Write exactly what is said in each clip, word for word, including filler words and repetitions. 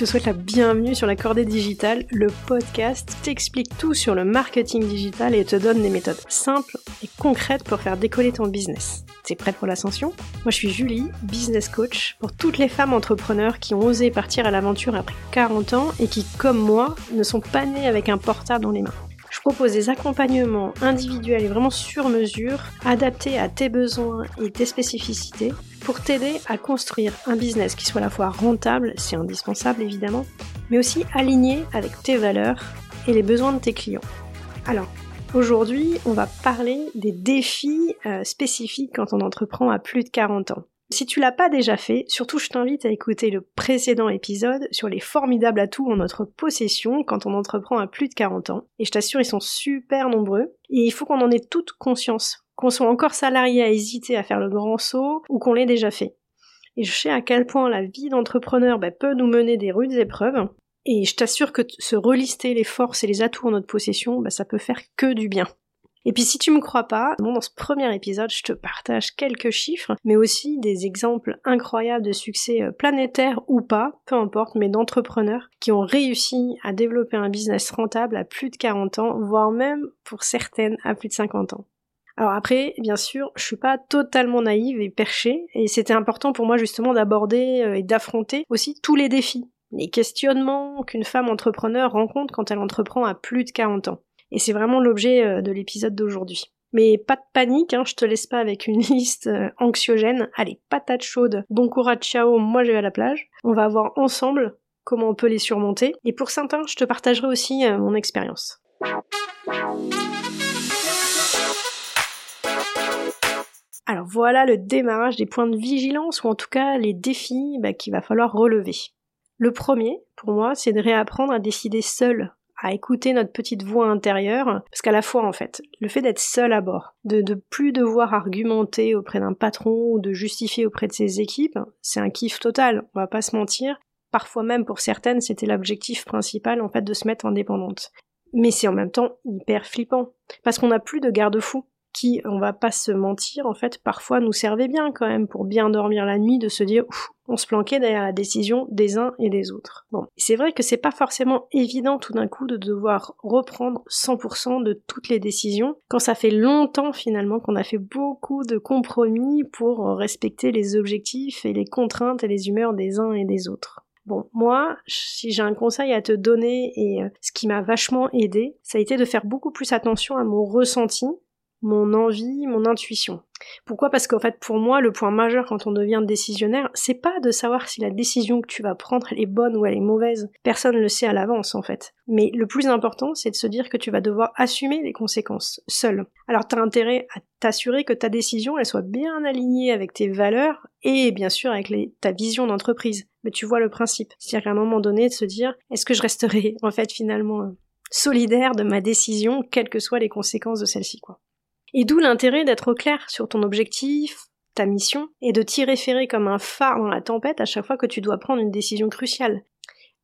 te souhaite la bienvenue sur la Cordée Digitale, le podcast t'explique tout sur le marketing digital et te donne des méthodes simples et concrètes pour faire décoller ton business. T'es prête pour l'ascension ? Moi je suis Julie, business coach pour toutes les femmes entrepreneurs qui ont osé partir à l'aventure après quarante ans et qui, comme moi, ne sont pas nées avec un portable dans les mains. Je propose des accompagnements individuels et vraiment sur mesure, adaptés à tes besoins et tes spécificités, pour t'aider à construire un business qui soit à la fois rentable, c'est indispensable évidemment, mais aussi aligné avec tes valeurs et les besoins de tes clients. Alors, aujourd'hui, on va parler des défis euh, spécifiques quand on entreprend à plus de quarante ans. Si tu l'as pas déjà fait, surtout je t'invite à écouter le précédent épisode sur les formidables atouts en notre possession quand on entreprend à plus de quarante ans. Et je t'assure, ils sont super nombreux. Et il faut qu'on en ait toute conscience, qu'on soit encore salarié à hésiter à faire le grand saut ou qu'on l'ait déjà fait. Et je sais à quel point la vie d'entrepreneur bah, peut nous mener des rudes épreuves. Et je t'assure que se relister les forces et les atouts en notre possession, bah, ça peut faire que du bien. Et puis si tu me crois pas, bon, dans ce premier épisode, je te partage quelques chiffres, mais aussi des exemples incroyables de succès planétaires ou pas, peu importe, mais d'entrepreneurs qui ont réussi à développer un business rentable à plus de quarante ans, voire même pour certaines à plus de cinquante ans. Alors après, bien sûr, je suis pas totalement naïve et perchée, et c'était important pour moi justement d'aborder et d'affronter aussi tous les défis, les questionnements qu'une femme entrepreneur rencontre quand elle entreprend à plus de quarante ans. Et c'est vraiment l'objet de l'épisode d'aujourd'hui. Mais pas de panique, hein, je te laisse pas avec une liste anxiogène. Allez, patate chaude, bon courage, ciao, moi je vais à la plage. On va voir ensemble comment on peut les surmonter. Et pour certains, je te partagerai aussi mon expérience. Alors voilà le démarrage des points de vigilance, ou en tout cas les défis bah, qu'il va falloir relever. Le premier, pour moi, c'est de réapprendre à décider seul, à écouter notre petite voix intérieure, parce qu'à la fois, en fait, le fait d'être seul à bord, de ne plus devoir argumenter auprès d'un patron ou de justifier auprès de ses équipes, c'est un kiff total, on va pas se mentir. Parfois même, pour certaines, c'était l'objectif principal, en fait, de se mettre indépendante. Mais c'est en même temps hyper flippant, parce qu'on n'a plus de garde-fous, qui, on va pas se mentir, en fait, parfois nous servait bien quand même, pour bien dormir la nuit, de se dire « ouf ». On se planquait derrière la décision des uns et des autres. Bon, c'est vrai que c'est pas forcément évident tout d'un coup de devoir reprendre cent pour cent de toutes les décisions, quand ça fait longtemps finalement qu'on a fait beaucoup de compromis pour respecter les objectifs et les contraintes et les humeurs des uns et des autres. Bon, moi, si j'ai un conseil à te donner, et ce qui m'a vachement aidée, ça a été de faire beaucoup plus attention à mon ressenti, mon envie, mon intuition. Pourquoi ? Parce qu'en fait, pour moi, le point majeur quand on devient décisionnaire, c'est pas de savoir si la décision que tu vas prendre, elle est bonne ou elle est mauvaise. Personne ne le sait à l'avance, en fait. Mais le plus important, c'est de se dire que tu vas devoir assumer les conséquences, seul. Alors, t'as intérêt à t'assurer que ta décision, elle soit bien alignée avec tes valeurs et, bien sûr, avec les, ta vision d'entreprise. Mais tu vois le principe. C'est-à-dire qu'à un moment donné, de se dire, est-ce que je resterai, en fait, finalement, euh, solidaire de ma décision, quelles que soient les conséquences de celle-ci, quoi. Et d'où l'intérêt d'être au clair sur ton objectif, ta mission, et de t'y référer comme un phare dans la tempête à chaque fois que tu dois prendre une décision cruciale.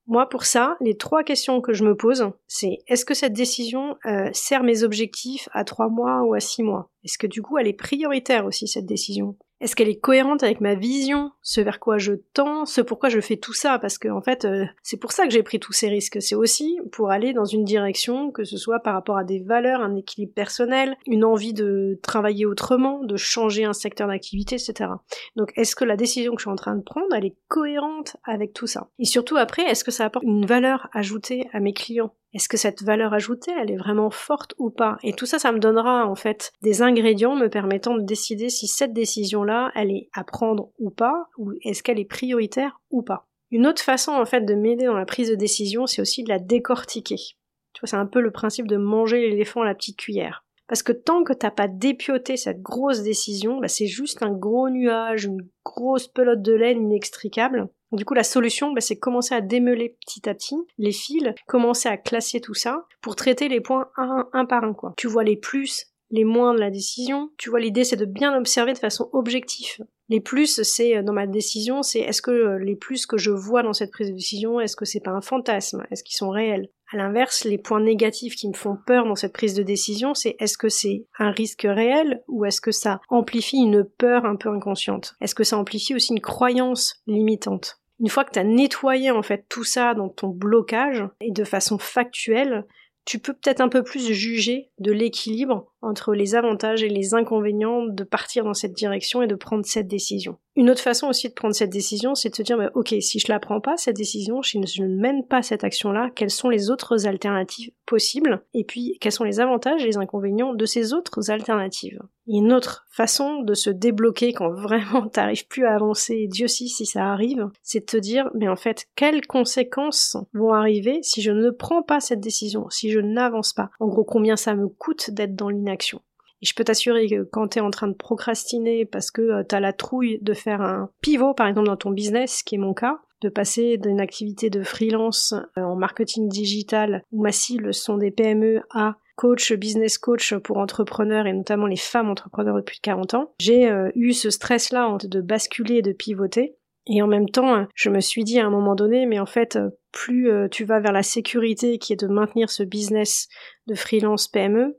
Moi, pour ça, les trois questions que je me pose, c'est est-ce que cette décision euh, sert mes objectifs à trois mois ou à six mois ? Est-ce que du coup, elle est prioritaire aussi, cette décision ? Est-ce qu'elle est cohérente avec ma vision, ce vers quoi je tends, ce pourquoi je fais tout ça ? Parce que, en fait, euh, c'est pour ça que j'ai pris tous ces risques. C'est aussi pour aller dans une direction, que ce soit par rapport à des valeurs, un équilibre personnel, une envie de travailler autrement, de changer un secteur d'activité, et cetera. Donc, est-ce que la décision que je suis en train de prendre, elle est cohérente avec tout ça ? Et surtout, après, est-ce que ça apporte une valeur ajoutée à mes clients ? Est-ce que cette valeur ajoutée, elle est vraiment forte ou pas ? Et tout ça, ça me donnera en fait des ingrédients me permettant de décider si cette décision-là, elle est à prendre ou pas, ou est-ce qu'elle est prioritaire ou pas. Une autre façon en fait de m'aider dans la prise de décision, c'est aussi de la décortiquer. Tu vois, c'est un peu le principe de manger l'éléphant à la petite cuillère. Parce que tant que t'as pas dépioté cette grosse décision, bah c'est juste un gros nuage, une grosse pelote de laine inextricable. Du coup, la solution, bah, c'est commencer à démêler petit à petit les fils, commencer à classer tout ça pour traiter les points un, un par un, quoi. Tu vois les plus, les moins de la décision. Tu vois, l'idée, c'est de bien observer de façon objective. Les plus, c'est, dans ma décision, c'est est-ce que les plus que je vois dans cette prise de décision, est-ce que c'est pas un fantasme ? Est-ce qu'ils sont réels ? À l'inverse, les points négatifs qui me font peur dans cette prise de décision, c'est est-ce que c'est un risque réel ou est-ce que ça amplifie une peur un peu inconsciente ? Est-ce que ça amplifie aussi une croyance limitante ? Une fois que tu as nettoyé en fait tout ça dans ton blocage, et de façon factuelle, tu peux peut-être un peu plus juger de l'équilibre entre les avantages et les inconvénients de partir dans cette direction et de prendre cette décision. Une autre façon aussi de prendre cette décision, c'est de te dire bah, « Ok, si je la prends pas, cette décision, si je ne mène pas cette action-là, quelles sont les autres alternatives possibles ? Et puis, quels sont les avantages et les inconvénients de ces autres alternatives ?» Et une autre façon de se débloquer quand vraiment t'arrives plus à avancer, et Dieu sait si ça arrive, c'est de te dire « Mais en fait, quelles conséquences vont arriver si je ne prends pas cette décision, si je n'avance pas ? En gros, combien ça me coûte d'être dans l'inaction ?» Action. Et je peux t'assurer que quand t'es en train de procrastiner parce que t'as la trouille de faire un pivot, par exemple dans ton business, ce qui est mon cas, de passer d'une activité de freelance en marketing digital, où ma cible sont des P M E, à coach, business coach pour entrepreneurs et notamment les femmes entrepreneurs depuis quarante ans, j'ai eu ce stress-là de basculer et de pivoter. Et en même temps, je me suis dit à un moment donné, mais en fait, plus tu vas vers la sécurité qui est de maintenir ce business de freelance P M E,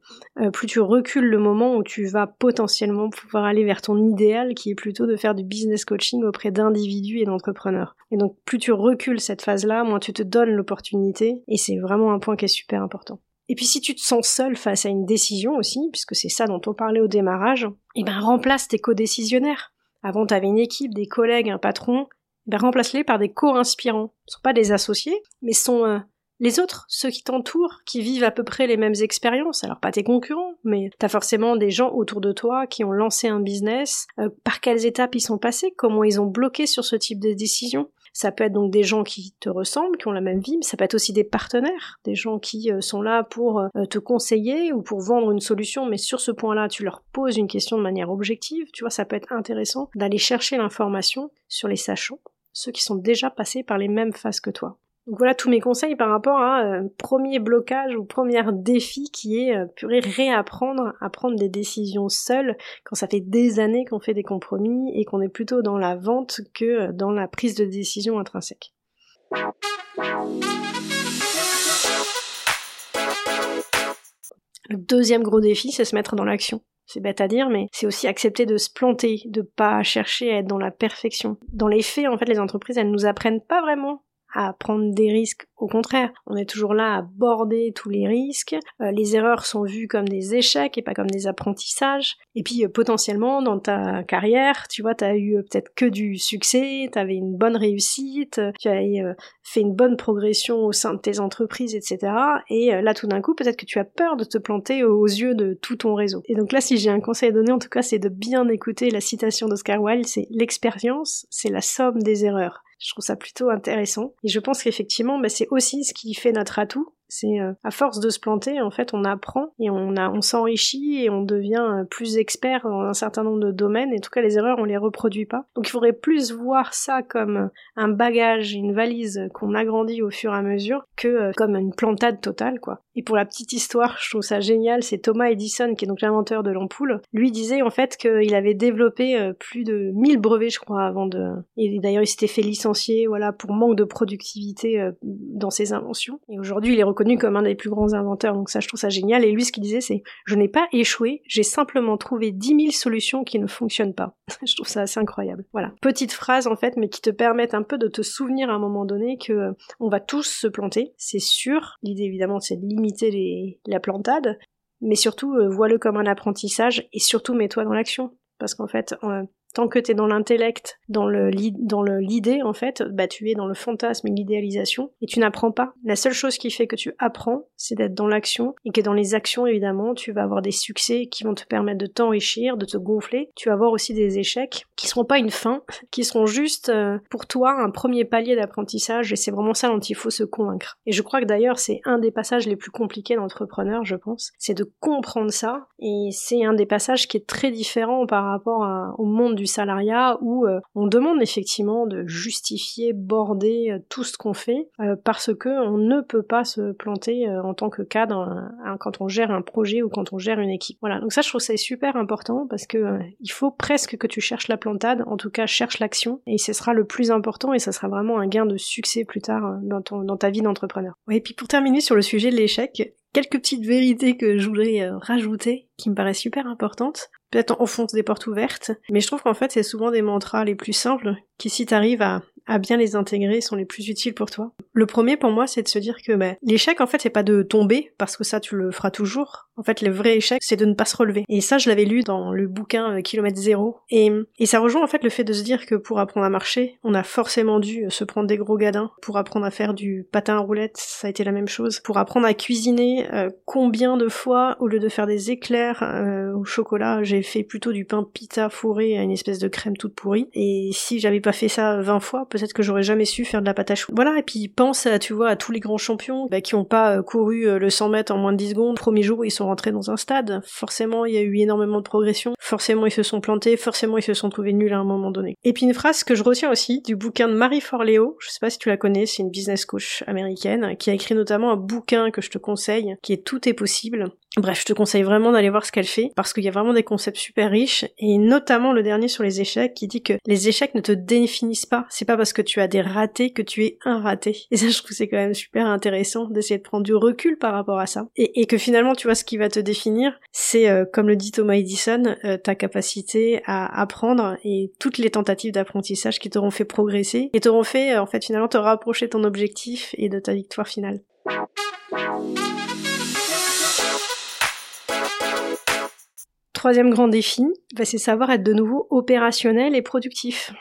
plus tu recules le moment où tu vas potentiellement pouvoir aller vers ton idéal qui est plutôt de faire du business coaching auprès d'individus et d'entrepreneurs. Et donc, plus tu recules cette phase-là, moins tu te donnes l'opportunité, et c'est vraiment un point qui est super important. Et puis si tu te sens seul face à une décision aussi, puisque c'est ça dont on parlait au démarrage, eh ben remplace tes co-décisionnaires. Avant, tu avais une équipe, des collègues, un patron, ben remplace-les par des co-inspirants. Ce ne sont pas des associés, mais ce sont euh, les autres, ceux qui t'entourent, qui vivent à peu près les mêmes expériences. Alors pas tes concurrents, mais tu as forcément des gens autour de toi qui ont lancé un business, euh, par quelles étapes ils sont passés, comment ils ont bloqué sur ce type de décision. Ça peut être donc des gens qui te ressemblent, qui ont la même vie, mais ça peut être aussi des partenaires, des gens qui sont là pour te conseiller ou pour vendre une solution, mais sur ce point-là, tu leur poses une question de manière objective. Tu vois, ça peut être intéressant d'aller chercher l'information sur les sachants, ceux qui sont déjà passés par les mêmes phases que toi. Donc voilà tous mes conseils par rapport à euh, premier blocage ou premier défi qui est euh, purée réapprendre à prendre des décisions seules quand ça fait des années qu'on fait des compromis et qu'on est plutôt dans la vente que dans la prise de décision intrinsèque. Le deuxième gros défi, c'est se mettre dans l'action. C'est bête à dire, mais c'est aussi accepter de se planter, de pas chercher à être dans la perfection. Dans les faits, en fait, les entreprises, elles nous apprennent pas vraiment à prendre des risques. Au contraire, on est toujours là à border tous les risques, euh, les erreurs sont vues comme des échecs et pas comme des apprentissages, et puis euh, potentiellement dans ta carrière, tu vois, t'as eu euh, peut-être que du succès, t'avais une bonne réussite, euh, tu avais euh, fait une bonne progression au sein de tes entreprises, et cetera. Et euh, là tout d'un coup, peut-être que tu as peur de te planter aux yeux de tout ton réseau. Et donc là, si j'ai un conseil à donner, en tout cas, c'est de bien écouter la citation d'Oscar Wilde, c'est « l'expérience, c'est la somme des erreurs ». Je trouve ça plutôt intéressant. Et je pense qu'effectivement, bah, c'est aussi ce qui fait notre atout. C'est euh, à force de se planter, en fait, on apprend et on, a, on s'enrichit et on devient plus expert dans un certain nombre de domaines. Et en tout cas, les erreurs, on les reproduit pas. Donc il faudrait plus voir ça comme un bagage, une valise qu'on agrandit au fur et à mesure que euh, comme une plantade totale, quoi. Et pour la petite histoire, je trouve ça génial, c'est Thomas Edison, qui est donc l'inventeur de l'ampoule. Lui disait en fait qu'il avait développé plus de mille brevets, je crois, avant de... Et d'ailleurs, il s'était fait licencier, voilà, pour manque de productivité dans ses inventions. Et aujourd'hui, il est reconnu comme un des plus grands inventeurs, donc ça, je trouve ça génial. Et lui, ce qu'il disait, c'est « Je n'ai pas échoué, j'ai simplement trouvé dix mille solutions qui ne fonctionnent pas. » Je trouve ça assez incroyable. Voilà. Petite phrase, en fait, mais qui te permettent un peu de te souvenir à un moment donné que euh, on va tous se planter, c'est sûr. L'idée, évidemment, c'est de limiter Les, la plantade, mais surtout euh, vois-le comme un apprentissage et surtout mets-toi dans l'action, parce qu'en fait euh, tant que t'es dans l'intellect, dans, le, dans le, l'idée en fait, bah tu es dans le fantasme et l'idéalisation et tu n'apprends pas. La seule chose qui fait que tu apprends, c'est d'être dans l'action, et que dans les actions évidemment tu vas avoir des succès qui vont te permettre de t'enrichir, de te gonfler, tu vas avoir aussi des échecs qui seront pas une fin, qui seront juste euh, pour toi un premier palier d'apprentissage, et c'est vraiment ça dont il faut se convaincre. Et je crois que d'ailleurs c'est un des passages les plus compliqués d'entrepreneur, je pense, c'est de comprendre ça, et c'est un des passages qui est très différent par rapport à, au monde du salariat, où euh, on demande effectivement de justifier, border euh, tout ce qu'on fait, euh, parce que on ne peut pas se planter euh, en tant que cadre euh, quand on gère un projet ou quand on gère une équipe. Voilà, donc ça je trouve ça super important, parce que euh, il faut presque que tu cherches la plantade, en tout cas cherche l'action, et ce sera le plus important, et ça sera vraiment un gain de succès plus tard dans, ton, dans ta vie d'entrepreneur. Ouais, et puis pour terminer sur le sujet de l'échec, quelques petites vérités que je voudrais euh, rajouter, qui me paraissent super importantes. Peut-être on fonce des portes ouvertes, mais je trouve qu'en fait c'est souvent des mantras les plus simples qui, si t'arrives à à bien les intégrer sont les plus utiles pour toi. Le premier pour moi, c'est de se dire que bah, l'échec, en fait, c'est pas de tomber, parce que ça, tu le feras toujours. En fait, le vrai échec, c'est de ne pas se relever. Et ça, je l'avais lu dans le bouquin Kilomètre Zéro. Et, et ça rejoint en fait le fait de se dire que pour apprendre à marcher, on a forcément dû se prendre des gros gadins. Pour apprendre à faire du patin à roulettes, ça a été la même chose. Pour apprendre à cuisiner, euh, combien de fois, au lieu de faire des éclairs euh, au chocolat, j'ai fait plutôt du pain pita fourré à une espèce de crème toute pourrie. Et si j'avais pas fait ça vingt fois, peut-être que j'aurais jamais su faire de la pâte à choux. Voilà, et puis pense, à, tu vois, à tous les grands champions bah, qui ont pas couru le cent mètres en moins de dix secondes. Premier jour, ils sont rentrés dans un stade. Forcément, il y a eu énormément de progression. Forcément, ils se sont plantés. Forcément, ils se sont trouvés nuls à un moment donné. Et puis une phrase que je retiens aussi du bouquin de Marie Forleo, je sais pas si tu la connais, c'est une business coach américaine, qui a écrit notamment un bouquin que je te conseille, qui est « Tout est possible ». Bref, je te conseille vraiment d'aller voir ce qu'elle fait, parce qu'il y a vraiment des concepts super riches, et notamment le dernier sur les échecs, qui dit que les échecs ne te définissent pas, c'est pas parce que tu as des ratés que tu es un raté. Et ça, je trouve que c'est quand même super intéressant d'essayer de prendre du recul par rapport à ça. Et, et que finalement, tu vois, ce qui va te définir, c'est, euh, comme le dit Thomas Edison, euh, ta capacité à apprendre, et toutes les tentatives d'apprentissage qui t'auront fait progresser, et t'auront fait, euh, en fait, finalement, te rapprocher de ton objectif et de ta victoire finale. Troisième grand défi, bah c'est savoir être de nouveau opérationnel et productif.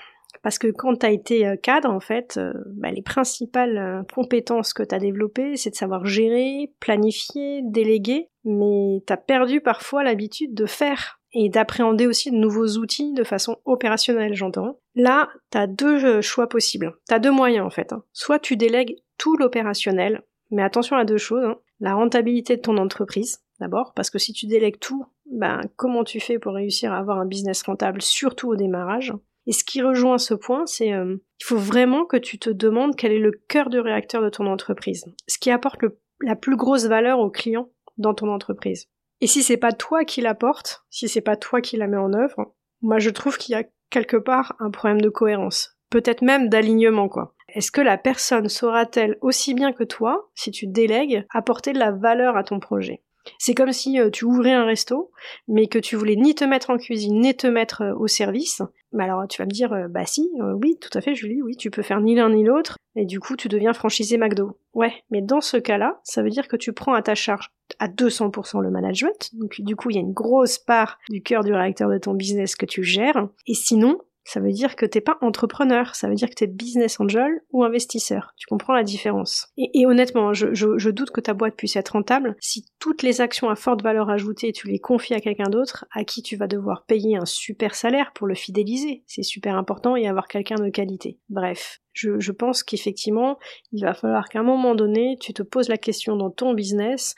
Parce que quand t'as été cadre, en fait, bah les principales compétences que t'as développées, c'est de savoir gérer, planifier, déléguer, mais t'as perdu parfois l'habitude de faire et d'appréhender aussi de nouveaux outils de façon opérationnelle, j'entends. Là, t'as deux choix possibles, t'as deux moyens en fait. Hein. Soit tu délègues tout l'opérationnel, mais attention à deux choses, hein. La rentabilité de ton entreprise, d'abord, parce que si tu délègues tout, ben, comment tu fais pour réussir à avoir un business rentable, surtout au démarrage? Et ce qui rejoint ce point, c'est euh, il faut vraiment que tu te demandes quel est le cœur de réacteur de ton entreprise, ce qui apporte le, la plus grosse valeur au client dans ton entreprise. Et si c'est pas toi qui l'apporte, si c'est pas toi qui la mets en œuvre, moi je trouve qu'il y a quelque part un problème de cohérence, peut-être même d'alignement, quoi. Est-ce que la personne saura-t-elle aussi bien que toi, si tu délègues, apporter de la valeur à ton projet ? C'est comme si tu ouvrais un resto, mais que tu voulais ni te mettre en cuisine, ni te mettre au service. Bah alors tu vas me dire, bah si, euh, oui, tout à fait Julie, oui, tu peux faire ni l'un ni l'autre, et du coup tu deviens franchisé McDo. Ouais, mais dans ce cas-là, ça veut dire que tu prends à ta charge à deux cents pour cent le management, donc du coup il y a une grosse part du cœur du réacteur de ton business que tu gères, et sinon, ça veut dire que t'es pas entrepreneur, ça veut dire que t'es business angel ou investisseur. Tu comprends la différence. Et, et honnêtement, je, je, je doute que ta boîte puisse être rentable si toutes les actions à forte valeur ajoutée, tu les confies à quelqu'un d'autre, à qui tu vas devoir payer un super salaire pour le fidéliser. C'est super important et avoir quelqu'un de qualité. Bref, je, je pense qu'effectivement, il va falloir qu'à un moment donné, tu te poses la question dans ton business,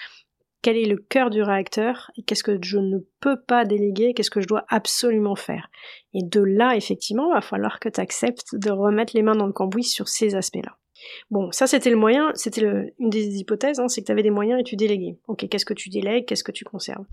quel est le cœur du réacteur et qu'est-ce que je ne peux pas déléguer, qu'est-ce que je dois absolument faire. Et de là, effectivement, il va falloir que tu acceptes de remettre les mains dans le cambouis sur ces aspects-là. Bon, ça c'était le moyen, c'était le, une des hypothèses, hein, c'est que tu avais des moyens et tu déléguais. Ok, qu'est-ce que tu délègues, qu'est-ce que tu conserves?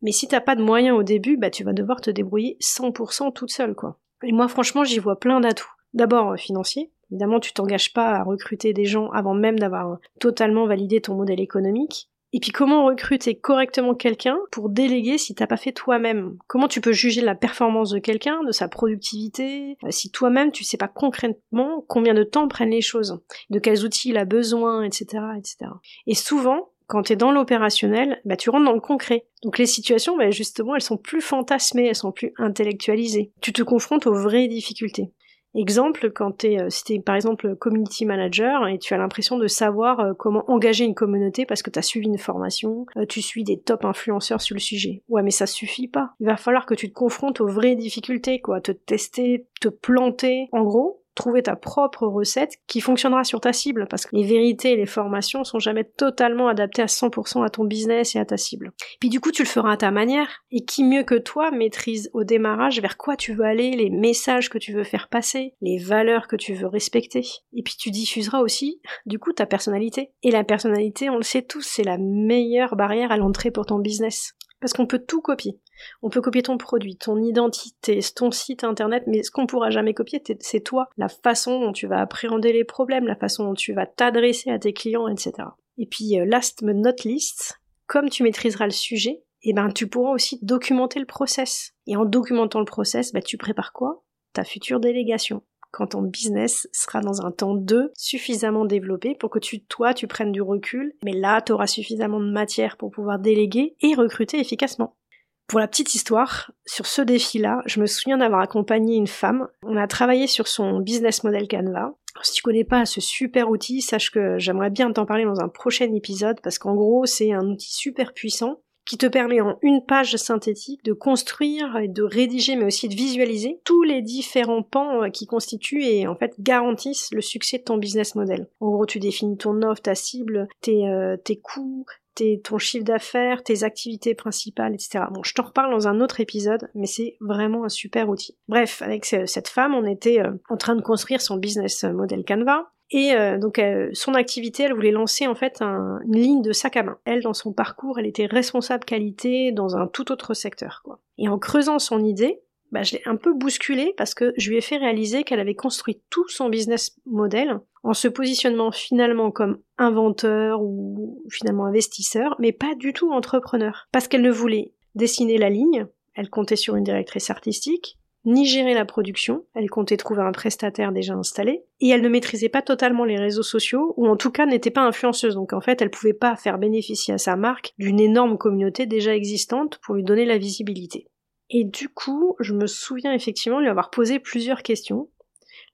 Mais si t'as pas de moyens au début, bah tu vas devoir te débrouiller cent pour cent toute seule, quoi. Et moi, franchement, j'y vois plein d'atouts. D'abord, financier. Évidemment, tu t'engages pas à recruter des gens avant même d'avoir totalement validé ton modèle économique. Et puis comment recruter correctement quelqu'un pour déléguer si t'as pas fait toi-même? Comment tu peux juger la performance de quelqu'un, de sa productivité, si toi-même tu sais pas concrètement combien de temps prennent les choses, de quels outils il a besoin, et cetera, et cetera. Et souvent, quand t'es dans l'opérationnel, bah tu rentres dans le concret. Donc les situations, bah justement, elles sont plus fantasmées, elles sont plus intellectualisées. Tu te confrontes aux vraies difficultés. Exemple, quand t'es, si t'es par exemple community manager et tu as l'impression de savoir comment engager une communauté parce que t'as suivi une formation, tu suis des top influenceurs sur le sujet. Ouais, mais ça suffit pas. Il va falloir que tu te confrontes aux vraies difficultés, quoi. Te tester, te planter. En gros, trouver ta propre recette qui fonctionnera sur ta cible parce que les vérités et les formations sont jamais totalement adaptées à cent pour cent à ton business et à ta cible. Puis du coup, tu le feras à ta manière et qui mieux que toi maîtrise au démarrage vers quoi tu veux aller, les messages que tu veux faire passer, les valeurs que tu veux respecter. Et puis tu diffuseras aussi, du coup, ta personnalité. Et la personnalité, on le sait tous, c'est la meilleure barrière à l'entrée pour ton business. Parce qu'on peut tout copier. On peut copier ton produit, ton identité, ton site internet, mais ce qu'on pourra jamais copier, c'est toi, la façon dont tu vas appréhender les problèmes, la façon dont tu vas t'adresser à tes clients, et cetera. Et puis, last but not least, comme tu maîtriseras le sujet, eh ben, tu pourras aussi documenter le process. Et en documentant le process, ben, tu prépares quoi? Ta future délégation. quand ton business sera dans un temps deux suffisamment développé pour que tu, toi, tu prennes du recul, mais là, tu auras suffisamment de matière pour pouvoir déléguer et recruter efficacement. Pour la petite histoire, sur ce défi-là, je me souviens d'avoir accompagné une femme. On a travaillé sur son business model Canva. Si tu connais pas ce super outil, sache que j'aimerais bien t'en parler dans un prochain épisode parce qu'en gros, c'est un outil super puissant qui te permet en une page synthétique de construire et de rédiger, mais aussi de visualiser tous les différents pans qui constituent et en fait garantissent le succès de ton business model. En gros, tu définis ton offre, ta cible, tes, euh, tes coûts, ton chiffre d'affaires, tes activités principales, et cetera. Bon, je t'en reparle dans un autre épisode, mais c'est vraiment un super outil. Bref, avec cette femme, on était en train de construire son business model Canva, et donc son activité, elle voulait lancer en fait un, une ligne de sac à main. Elle, dans son parcours, elle était responsable qualité dans un tout autre secteur, quoi. Et en creusant son idée, bah, je l'ai un peu bousculée parce que je lui ai fait réaliser qu'elle avait construit tout son business model en se positionnant finalement comme inventeur ou finalement investisseur, mais pas du tout entrepreneur. Parce qu'elle ne voulait dessiner la ligne, elle comptait sur une directrice artistique, ni gérer la production, elle comptait trouver un prestataire déjà installé, et elle ne maîtrisait pas totalement les réseaux sociaux, ou en tout cas n'était pas influenceuse, donc en fait elle pouvait pas faire bénéficier à sa marque d'une énorme communauté déjà existante pour lui donner la visibilité. Et du coup, je me souviens effectivement lui avoir posé plusieurs questions.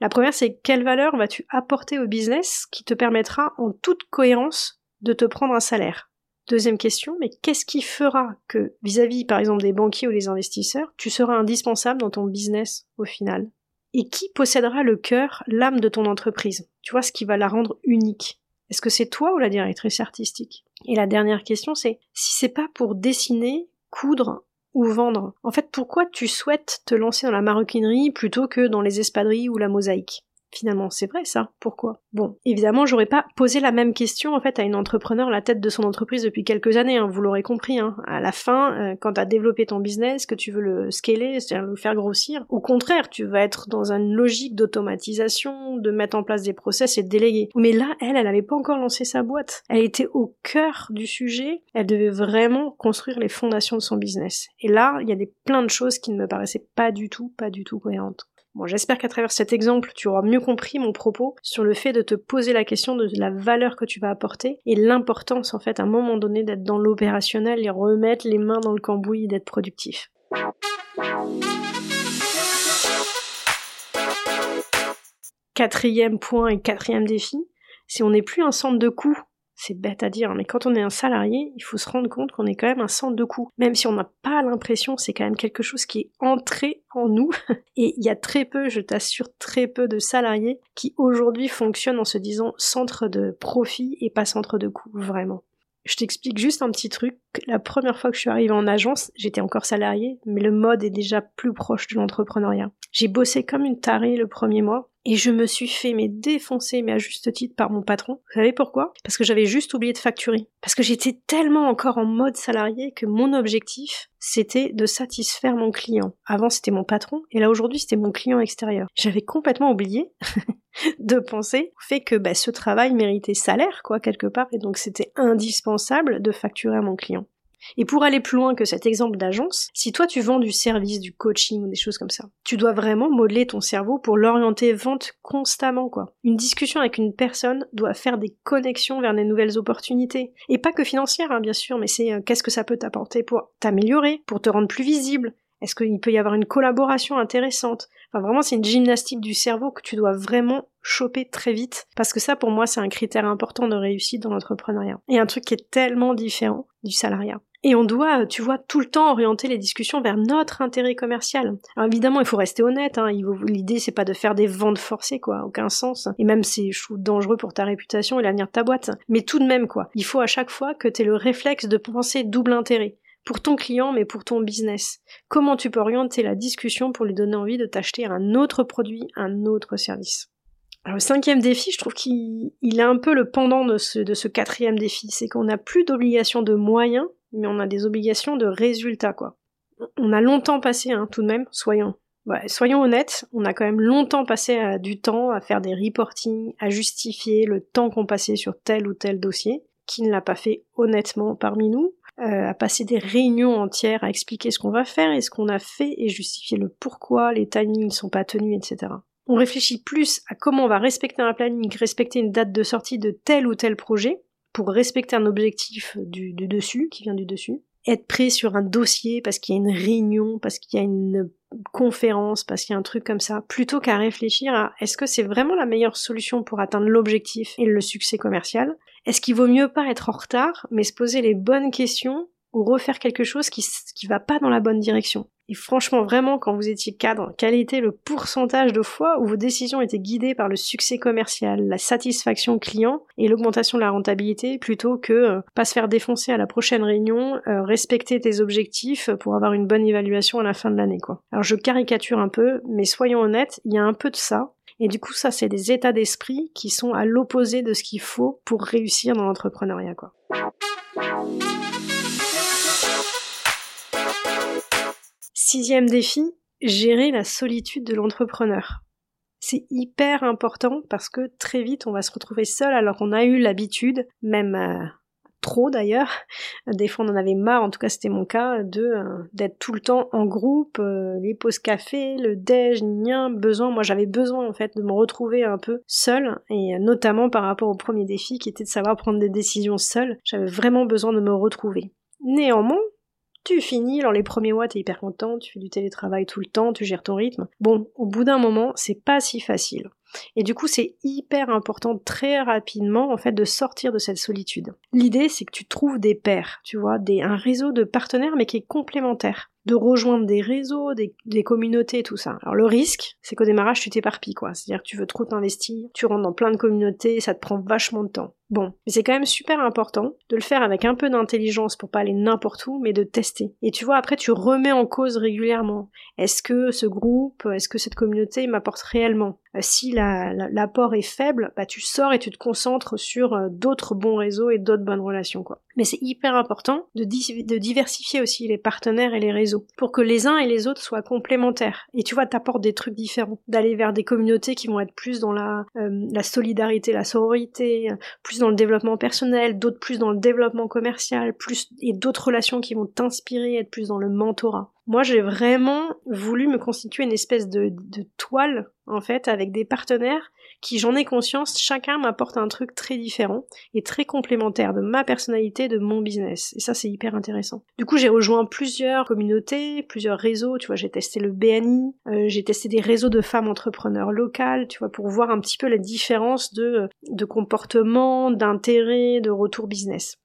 La première, c'est quelle valeur vas-tu apporter au business qui te permettra en toute cohérence de te prendre un salaire? Deuxième question, mais qu'est-ce qui fera que, vis-à-vis par exemple des banquiers ou des investisseurs, tu seras indispensable dans ton business au final? Et qui possédera le cœur, l'âme de ton entreprise? Tu vois, ce qui va la rendre unique. Est-ce que c'est toi ou la directrice artistique? Et la dernière question, c'est si c'est pas pour dessiner, coudre, ou vendre. En fait, pourquoi tu souhaites te lancer dans la maroquinerie plutôt que dans les espadrilles ou la mosaïque? Finalement, c'est vrai ça, pourquoi? Bon, évidemment, j'aurais pas posé la même question en fait à une entrepreneur à la tête de son entreprise depuis quelques années, hein, vous l'aurez compris, hein. À la fin, euh, quand t'as développé ton business, que tu veux le scaler, c'est-à-dire le faire grossir, au contraire, tu vas être dans une logique d'automatisation, de mettre en place des process et de déléguer. Mais là, elle, elle avait pas encore lancé sa boîte. Elle était au cœur du sujet, elle devait vraiment construire les fondations de son business. Et là, il y a des, plein de choses qui ne me paraissaient pas du tout, pas du tout cohérentes. Bon, j'espère qu'à travers cet exemple, tu auras mieux compris mon propos sur le fait de te poser la question de la valeur que tu vas apporter et l'importance, en fait, à un moment donné, d'être dans l'opérationnel et remettre les mains dans le cambouis et d'être productif. Quatrième point et quatrième défi, c'est on n'est plus un centre de coûts. C'est bête à dire, mais quand on est un salarié, il faut se rendre compte qu'on est quand même un centre de coût. Même si on n'a pas l'impression, c'est quand même quelque chose qui est ancré en nous. Et il y a très peu, je t'assure, très peu de salariés qui aujourd'hui fonctionnent en se disant centre de profit et pas centre de coût, vraiment. Je t'explique juste un petit truc. La première fois que je suis arrivée en agence, j'étais encore salariée, mais le mode est déjà plus proche de l'entrepreneuriat. J'ai bossé comme une tarée le premier mois. Et je me suis fait mais défoncer, mais à juste titre, par mon patron. Vous savez pourquoi? Parce que j'avais juste oublié de facturer. Parce que j'étais tellement encore en mode salarié que mon objectif, c'était de satisfaire mon client. Avant, c'était mon patron, et là, aujourd'hui, c'était mon client extérieur. J'avais complètement oublié de penser au fait que bah, ce travail méritait salaire, quoi, quelque part, et donc c'était indispensable de facturer à mon client. Et pour aller plus loin que cet exemple d'agence, si toi tu vends du service, du coaching ou des choses comme ça, tu dois vraiment modeler ton cerveau pour l'orienter vente constamment, quoi. Une discussion avec une personne doit faire des connexions vers des nouvelles opportunités. Et pas que financières, hein, bien sûr, mais c'est euh, qu'est-ce que ça peut t'apporter pour t'améliorer, pour te rendre plus visible? Est-ce qu'il peut y avoir une collaboration intéressante? Enfin, vraiment, c'est une gymnastique du cerveau que tu dois vraiment choper très vite. Parce que ça, pour moi, c'est un critère important de réussite dans l'entrepreneuriat. Et un truc qui est tellement différent du salariat. Et on doit, tu vois, tout le temps orienter les discussions vers notre intérêt commercial. Alors évidemment, il faut rester honnête, hein, l'idée c'est pas de faire des ventes forcées, quoi, aucun sens. Et même c'est, je trouve, dangereux pour ta réputation et l'avenir de ta boîte. Mais tout de même, quoi, il faut à chaque fois que t'aies le réflexe de penser double intérêt. Pour ton client, mais pour ton business. Comment tu peux orienter la discussion pour lui donner envie de t'acheter un autre produit, un autre service? Alors le cinquième défi, je trouve qu'il il a un peu le pendant de ce, de ce quatrième défi, c'est qu'on n'a plus d'obligation de moyens, mais on a des obligations de résultats, quoi. On a longtemps passé, hein, tout de même, soyons. Ouais, soyons honnêtes, on a quand même longtemps passé à, du temps à faire des reportings, à justifier le temps qu'on passait sur tel ou tel dossier, qui ne l'a pas fait honnêtement parmi nous, euh, à passer des réunions entières à expliquer ce qu'on va faire et ce qu'on a fait et justifier le pourquoi, les timings ne sont pas tenus, et cetera. on réfléchit plus à comment on va respecter un planning, respecter une date de sortie de tel ou tel projet, pour respecter un objectif du, du dessus, qui vient du dessus, être prêt sur un dossier parce qu'il y a une réunion, parce qu'il y a une conférence, parce qu'il y a un truc comme ça, plutôt qu'à réfléchir à est-ce que c'est vraiment la meilleure solution pour atteindre l'objectif et le succès commercial ? Est-ce qu'il vaut mieux pas être en retard, mais se poser les bonnes questions ou refaire quelque chose qui qui va pas dans la bonne direction ? Et franchement, vraiment, quand vous étiez cadre, quel était le pourcentage de fois où vos décisions étaient guidées par le succès commercial, la satisfaction client et l'augmentation de la rentabilité, plutôt que euh, pas se faire défoncer à la prochaine réunion, euh, respecter tes objectifs pour avoir une bonne évaluation à la fin de l'année, quoi. Alors je caricature un peu, mais soyons honnêtes, il y a un peu de ça. Et du coup, ça, c'est des états d'esprit qui sont à l'opposé de ce qu'il faut pour réussir dans l'entrepreneuriat, quoi. Sixième défi, gérer la solitude de l'entrepreneur. C'est hyper important parce que très vite on va se retrouver seul alors qu'on a eu l'habitude, même euh, trop d'ailleurs, des fois on en avait marre, en tout cas c'était mon cas, de euh, d'être tout le temps en groupe, euh, les pauses café, le déj, rien, besoin, moi j'avais besoin en fait de me retrouver un peu seule et notamment par rapport au premier défi qui était de savoir prendre des décisions seule, j'avais vraiment besoin de me retrouver. Néanmoins, tu finis, alors les premiers mois t'es hyper content, tu fais du télétravail tout le temps, tu gères ton rythme. Bon, au bout d'un moment, c'est pas si facile. Et du coup, c'est hyper important très rapidement, en fait, de sortir de cette solitude. L'idée, c'est que tu trouves des pairs, tu vois, des, un réseau de partenaires, mais qui est complémentaire. De rejoindre des réseaux, des, des communautés, tout ça. Alors le risque, c'est qu'au démarrage, tu t'éparpilles, quoi. C'est-à-dire que tu veux trop t'investir, tu rentres dans plein de communautés, ça te prend vachement de temps. Bon, mais c'est quand même super important de le faire avec un peu d'intelligence pour pas aller n'importe où, mais de tester. Et tu vois, après, tu remets en cause régulièrement. Est-ce que ce groupe, est-ce que cette communauté m'apporte réellement ? Si la, la, l'apport est faible, bah tu sors et tu te concentres sur d'autres bons réseaux et d'autres bonnes relations, quoi. Mais c'est hyper important de, di- de diversifier aussi les partenaires et les réseaux pour que les uns et les autres soient complémentaires. Et tu vois, t'apportes des trucs différents. D'aller vers des communautés qui vont être plus dans la, euh, la solidarité, la sororité, plus dans le développement personnel, d'autres plus dans le développement commercial, plus et d'autres relations qui vont t'inspirer, être plus dans le mentorat. Moi, j'ai vraiment voulu me constituer une espèce de, de toile, en fait, avec des partenaires qui, j'en ai conscience, chacun m'apporte un truc très différent et très complémentaire de ma personnalité, de mon business. Et ça, c'est hyper intéressant. Du coup, j'ai rejoint plusieurs communautés, plusieurs réseaux. Tu vois, j'ai testé le B N I, euh, j'ai testé des réseaux de femmes entrepreneurs locales, tu vois, pour voir un petit peu la différence de, de comportement, d'intérêt, de retour business.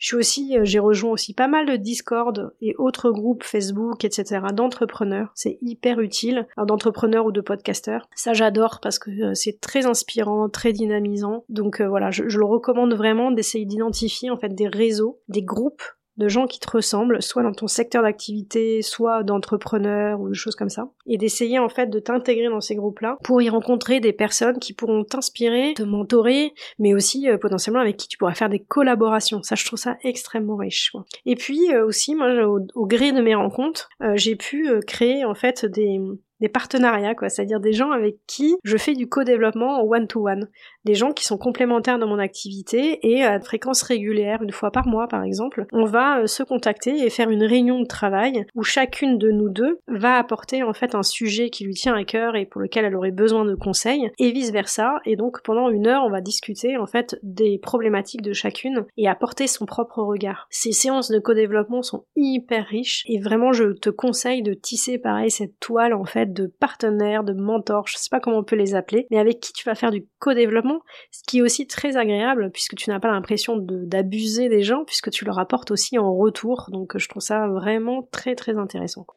Je suis aussi, j'ai rejoint aussi pas mal de Discord et autres groupes Facebook, et cetera d'entrepreneurs. C'est hyper utile, alors d'entrepreneurs ou de podcasteurs. Ça, j'adore parce que c'est très inspirant, très dynamisant. Donc euh, voilà, je, je le recommande vraiment d'essayer d'identifier en fait des réseaux, des groupes de gens qui te ressemblent, soit dans ton secteur d'activité, soit d'entrepreneurs ou des choses comme ça, et d'essayer en fait de t'intégrer dans ces groupes-là pour y rencontrer des personnes qui pourront t'inspirer, te mentorer, mais aussi euh, potentiellement avec qui tu pourras faire des collaborations. Ça, je trouve ça extrêmement riche, quoi. Et puis euh, aussi, moi, au, au gré de mes rencontres, euh, j'ai pu euh, créer en fait des... des partenariats, quoi, c'est-à-dire des gens avec qui je fais du co-développement en one-to-one, des gens qui sont complémentaires dans mon activité et à fréquence régulière, une fois par mois par exemple, on va se contacter et faire une réunion de travail où chacune de nous deux va apporter en fait un sujet qui lui tient à cœur et pour lequel elle aurait besoin de conseils et vice-versa, et donc pendant une heure on va discuter en fait des problématiques de chacune et apporter son propre regard. Ces séances de co-développement sont hyper riches et vraiment je te conseille de tisser pareil cette toile en fait de partenaires, de mentors, je sais pas comment on peut les appeler, mais avec qui tu vas faire du co-développement, ce qui est aussi très agréable puisque tu n'as pas l'impression de, d'abuser des gens puisque tu leur apportes aussi en retour, donc je trouve ça vraiment très très intéressant.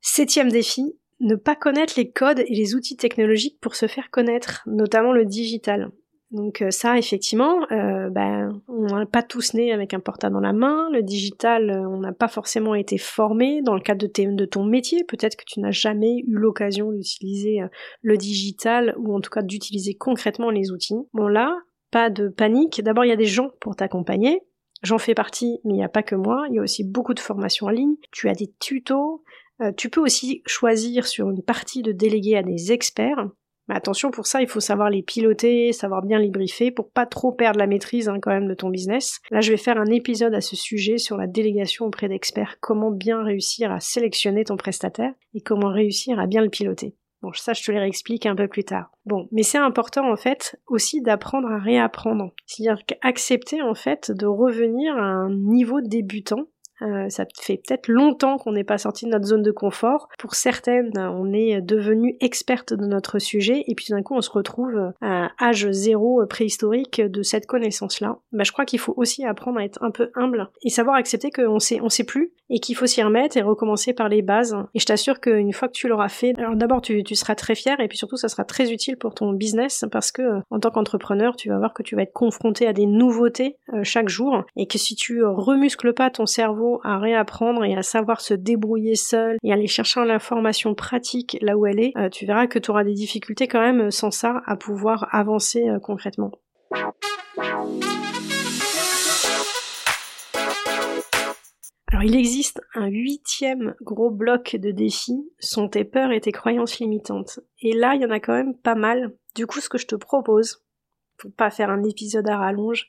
Septième défi, ne pas connaître les codes et les outils technologiques pour se faire connaître, notamment le digital. Donc ça, effectivement, euh, ben, on n'est pas tous nés avec un portable dans la main. Le digital, on n'a pas forcément été formé dans le cadre de, tes, de ton métier. Peut-être que tu n'as jamais eu l'occasion d'utiliser le digital ou en tout cas d'utiliser concrètement les outils. Bon là, pas de panique. D'abord, il y a des gens pour t'accompagner. J'en fais partie, mais il n'y a pas que moi. Il y a aussi beaucoup de formations en ligne. Tu as des tutos. Euh, tu peux aussi choisir sur une partie de déléguer à des experts. Mais attention, pour ça, il faut savoir les piloter, savoir bien les briefer pour pas trop perdre la maîtrise hein, quand même de ton business. Là, je vais faire un épisode à ce sujet sur la délégation auprès d'experts, comment bien réussir à sélectionner ton prestataire et comment réussir à bien le piloter. Bon, ça, je te les réexplique un peu plus tard. Bon, mais c'est important, en fait, aussi d'apprendre à réapprendre. C'est-à-dire qu'accepter, en fait, de revenir à un niveau débutant. Euh, ça fait peut-être longtemps qu'on n'est pas sorti de notre zone de confort. Pour certaines, on est devenues expertes de notre sujet et puis tout d'un coup, on se retrouve à âge zéro préhistorique de cette connaissance-là. Bah, je crois qu'il faut aussi apprendre à être un peu humble et savoir accepter qu'on sait, on sait plus et qu'il faut s'y remettre et recommencer par les bases. Et je t'assure qu'une fois que tu l'auras fait, alors d'abord, tu, tu seras très fier et puis surtout, ça sera très utile pour ton business parce que en tant qu'entrepreneur, tu vas voir que tu vas être confronté à des nouveautés euh, chaque jour et que si tu remuscles pas ton cerveau à réapprendre et à savoir se débrouiller seul et aller chercher l'information pratique là où elle est, tu verras que tu auras des difficultés quand même sans ça à pouvoir avancer concrètement. Alors il existe un huitième gros bloc de défis, sont tes peurs et tes croyances limitantes. Et là, il y en a quand même pas mal. Du coup, ce que je te propose, pour pas faire un épisode à rallonge,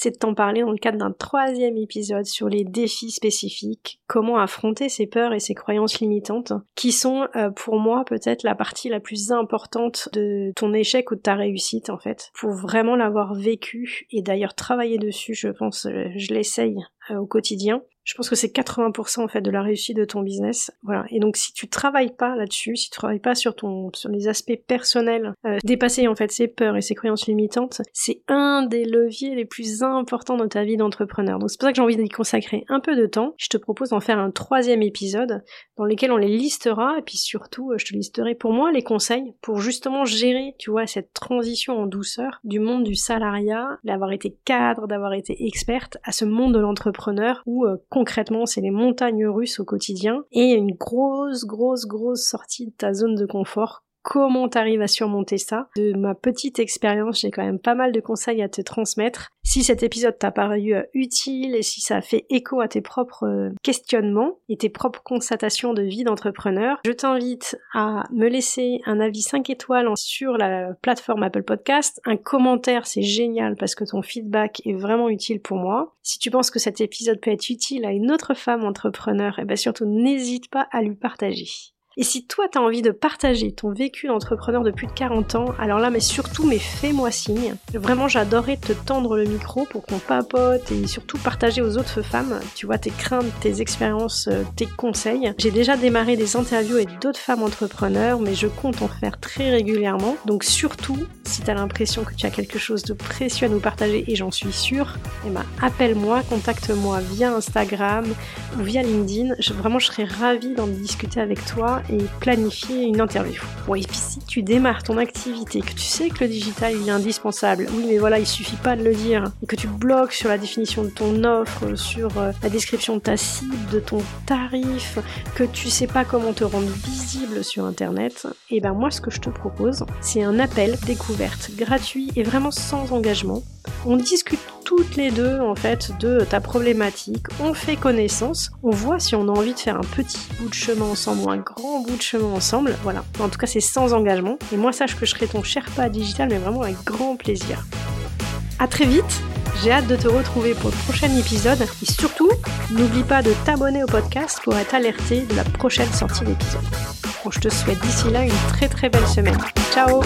c'est de t'en parler dans le cadre d'un troisième épisode sur les défis spécifiques, comment affronter ces peurs et ces croyances limitantes, qui sont euh, pour moi peut-être la partie la plus importante de ton échec ou de ta réussite en fait, pour vraiment l'avoir vécu et d'ailleurs travailler dessus, je pense, euh, je l'essaye euh, au quotidien. Je pense que c'est quatre-vingts pour cent en fait de la réussite de ton business. Voilà. Et donc si tu travailles pas là-dessus, si tu travailles pas sur ton, sur les aspects personnels, euh, dépasser en fait ces peurs et ces croyances limitantes, c'est un des leviers les plus importants de ta vie d'entrepreneur. Donc c'est pour ça que j'ai envie d'y consacrer un peu de temps. Je te propose d'en faire un troisième épisode dans lequel on les listera et puis surtout je te listerai pour moi les conseils pour justement gérer, tu vois, cette transition en douceur du monde du salariat, d'avoir été cadre, d'avoir été experte à ce monde de l'entrepreneur où euh, concrètement, c'est les montagnes russes au quotidien et une grosse, grosse, grosse sortie de ta zone de confort. Comment t'arrives à surmonter ça? De ma petite expérience, j'ai quand même pas mal de conseils à te transmettre. Si cet épisode t'a paru utile et si ça fait écho à tes propres questionnements et tes propres constatations de vie d'entrepreneur, je t'invite à me laisser un avis cinq étoiles sur la plateforme Apple Podcast. Un commentaire, c'est génial parce que ton feedback est vraiment utile pour moi. Si tu penses que cet épisode peut être utile à une autre femme entrepreneur, eh ben surtout n'hésite pas à lui partager. Et si toi t'as envie de partager ton vécu d'entrepreneur de plus de quarante ans, alors là mais surtout mais fais-moi signe. Vraiment j'adorerais te tendre le micro pour qu'on papote et surtout partager aux autres femmes, tu vois, tes craintes, tes expériences, tes conseils. J'ai déjà démarré des interviews avec d'autres femmes entrepreneurs mais je compte en faire très régulièrement. Donc surtout, si t'as l'impression que tu as quelque chose de précieux à nous partager et j'en suis sûre, eh ben appelle-moi, contacte-moi via Instagram ou via LinkedIn. Je, vraiment je serais ravie d'en discuter avec toi et planifier une interview. Bon, et puis si tu démarres ton activité, que tu sais que le digital il est indispensable, oui mais voilà il suffit pas de le dire, et que tu bloques sur la définition de ton offre, sur la description de ta cible, de ton tarif, que tu sais pas comment te rendre visible sur internet, et ben moi ce que je te propose c'est un appel découverte gratuit et vraiment sans engagement. On discute toutes les deux en fait de ta problématique, on fait connaissance, on voit si on a envie de faire un petit bout de chemin ensemble ou un grand bout de chemin ensemble, voilà. En tout cas c'est sans engagement et moi sache que je serai ton Sherpa digital mais vraiment avec grand plaisir. À très vite, j'ai hâte de te retrouver pour le prochain épisode et surtout n'oublie pas de t'abonner au podcast pour être alerté de la prochaine sortie d'épisode. Bon, je te souhaite d'ici là une très très belle semaine. Ciao.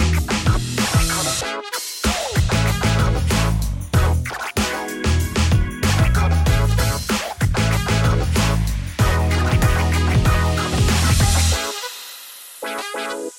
We'll be right back.